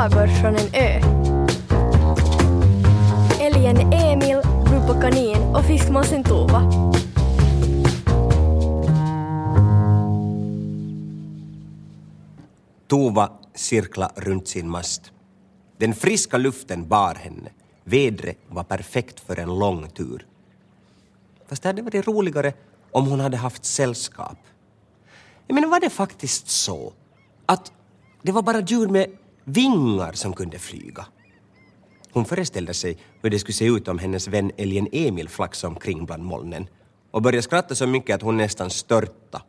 Sagor från en ö. Elin Emil, Bubba Kanin och Fiskmåsen Tova. Tova cirkla runt sin mast. Den friska luften bar henne. Vädret var perfekt för en lång tur. Fast det hade varit roligare om hon hade haft sällskap. Men var det faktiskt så att det var bara djur med vingar som kunde flyga? Hon föreställde sig hur det skulle se ut om hennes vän Elin Emil flaxade omkring bland molnen och började skratta så mycket att hon nästan störtade.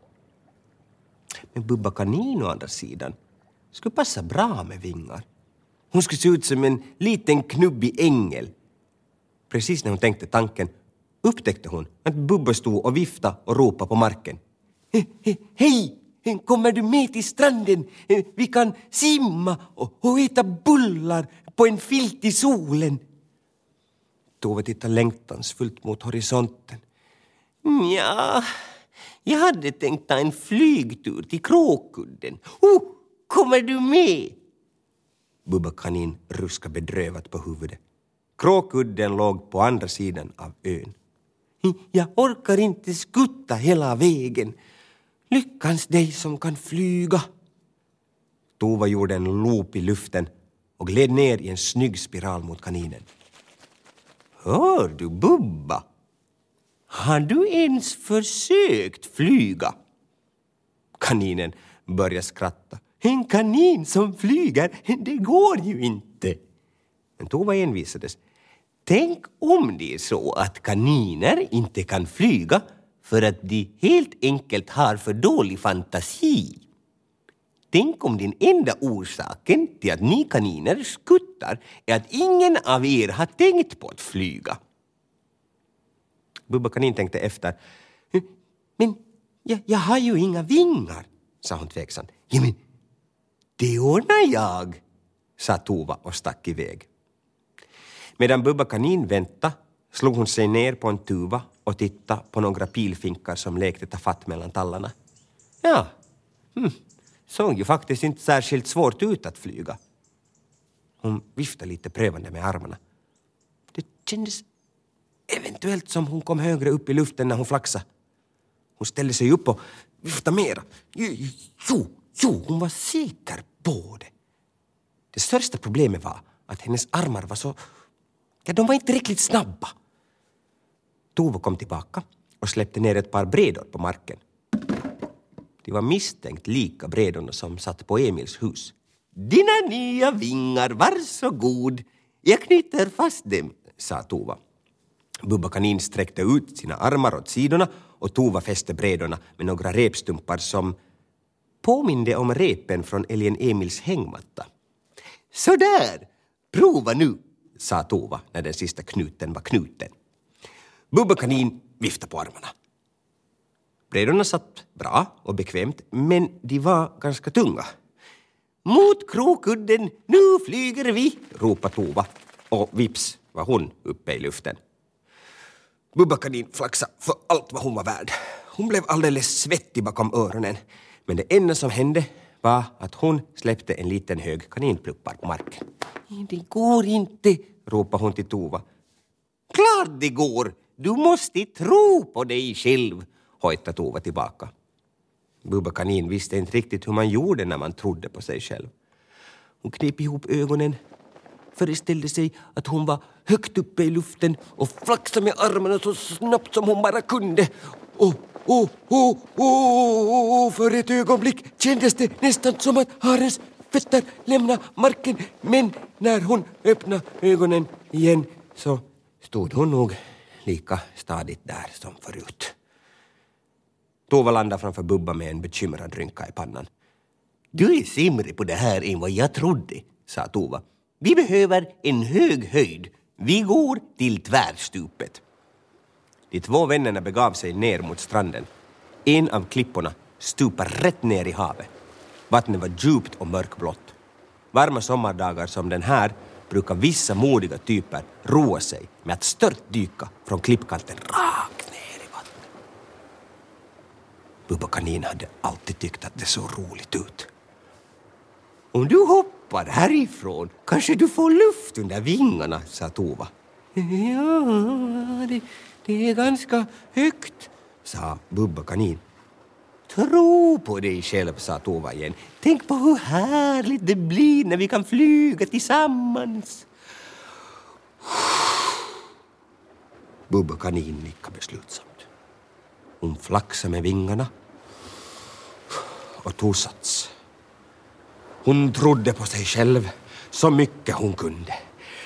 Men Bubba Kanin å andra sidan skulle passa bra med vingar. Hon skulle se ut som en liten knubbig ängel. Precis när hon tänkte tanken upptäckte hon att Bubba stod och viftade och ropade på marken. Hej! Kommer du med till stranden? Vi kan simma och äta bullar på en filt i solen. Tova tittade längtansfullt mot horisonten. Ja, jag hade tänkt ta en flygtur till Kråkudden. Kommer du med? Bubba Kanin ruskade bedrövat på huvudet. Kråkudden låg på andra sidan av ön. Jag orkar inte skutta hela vägen. Lyckans dig som kan flyga. Tova gjorde en loop i luften och gled ner i en snygg spiral mot kaninen. Hör du, Bubba? Har du ens försökt flyga? Kaninen började skratta. En kanin som flyger, det går ju inte. Men Tova envisades. Tänk om det är så att kaniner inte kan flyga för att de helt enkelt har för dålig fantasi. Tänk om den enda orsaken till att ni kaniner skuttar är att ingen av er har tänkt på att flyga. Bubba Kanin tänkte efter. Men jag har ju inga vingar, sa hon tveksamt. Ja, men det ordnar jag, sa Tova och stack iväg. Medan Bubba Kanin väntade slog hon sig ner på en tuva och tittade på några pilfinkar som lekte ta fatt mellan tallarna. Ja, såg ju faktiskt inte särskilt svårt ut att flyga. Hon viftade lite prövande med armarna. Det kändes eventuellt som hon kom högre upp i luften när hon flaxade. Hon ställde sig upp och viftade mera. Jo, hon var säker på det. Det största problemet var att hennes armar var så... Ja, de var inte riktigt snabba. Tova kom tillbaka och släppte ner ett par bredor på marken. De var misstänkt lika bredorna som satt på Emils hus. Dina nya vingar, varsågod. Jag knyter fast dem, sa Tova. Bubba Kanin sträckte ut sina armar åt sidorna och Tova fäste bredorna med några repstumpar som påminde om repen från Elin Emils hängmatta. Så där, prova nu, sa Tova när den sista knuten var knuten. Bubba Kanin viftade på armarna. Bredorna satt bra och bekvämt, men de var ganska tunga. Mot Kråkudden, nu flyger vi, ropade Tova. Och vips var hon uppe i luften. Bubba Kanin flaxade för allt vad hon var värd. Hon blev alldeles svettig bakom öronen. Men det enda som hände var att hon släppte en liten hög kaninpluppar på marken. Det går inte, ropade hon till Tova. Klart det går! Du måste tro på dig själv, hojtade Tova tillbaka. Bubba Kanin visste inte riktigt hur man gjorde när man trodde på sig själv. Hon knep ihop ögonen, föreställde sig att hon var högt uppe i luften och flaxade med armarna så snabbt som hon bara kunde. För ett ögonblick kändes det nästan som att harens fötter lämnade marken. Men när hon öppnade ögonen igen så stod hon nog lika stadigt där som förut. Tova landade framför Bubba med en bekymrad rynka i pannan. Du är sämre på det här än vad jag trodde, sa Tova. Vi behöver en hög höjd. Vi går till Tvärstupet. De två vännerna begav sig ner mot stranden. En av klipporna stupade rätt ner i havet. Vattnet var djupt och mörkblått. Varma sommardagar som den här brukar vissa modiga typer roa sig med att störtdyka från klippkanten rakt ner i vattnet. Bubba Kanin hade alltid tyckt att det såg roligt ut. Om du hoppar hoppar härifrån kanske du får luft under vingarna, sa Tova. Ja, det är ganska högt, sa Bubba Kanin. Tro på dig själv, sa Tova igen. Tänk på hur härligt det blir när vi kan flyga tillsammans. Bubba Kanin nickade beslutsamt. Hon flaxade med vingarna och tog sats. Hon trodde på sig själv så mycket hon kunde.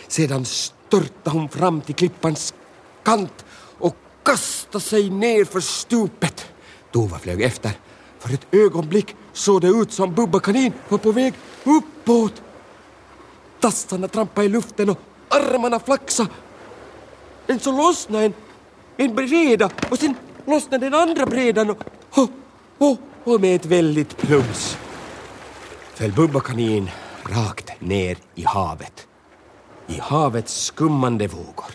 Sedan störtade hon fram till klippans kant och kastade sig ner för stupet. Tova flög efter. För ett ögonblick såg det ut som Bubba Kanin var på väg uppåt. Tassarna trampade i luften och armarna flaxade. Men så lossnade en breda och sen lossnade den andra bredan och med ett väldigt plums föll Bubba Kanin rakt ner i havet. I havets skummande vågor.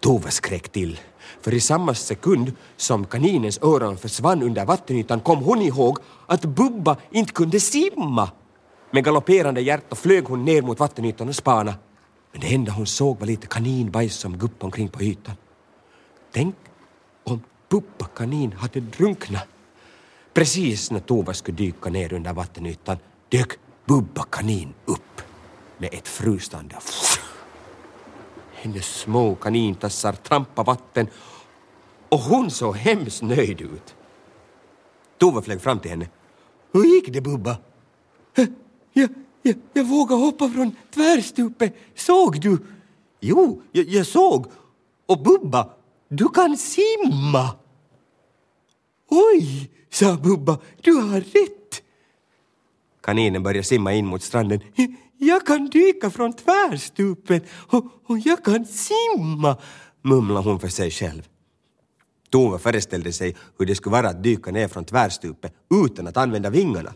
Tova skrek till, för i samma sekund som kaninens öron försvann under vattenytan kom hon ihåg att Bubba inte kunde simma. Med galopperande hjärta flög hon ner mot vattenytan och spana. Men det enda hon såg var lite kaninbajs som guppade omkring på ytan. Tänk om Bubba Kanin hade drunknat. Precis när Tova skulle dyka ner under vattenytan dök Bubba Kanin upp med ett frustande. Hennes små kanintassar trampade vatten och hon såg hemskt nöjd ut. Tova flög fram till henne. Hur gick det, Bubba? Jag vågar hoppa från tvärstupet. Såg du? Jo, jag såg. Och Bubba, du kan simma. Oj, sa Bubba, du har rätt. Kaninen började simma in mot stranden. Jag kan dyka från tvärstupet och jag kan simma, mumlade hon för sig själv. Tova föreställde sig hur det skulle vara att dyka ner från tvärstupet utan att använda vingarna.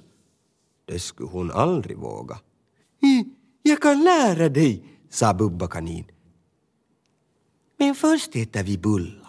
Det skulle hon aldrig våga. Jag kan lära dig, sa Bubba Kanin. Men först äter vi bullar.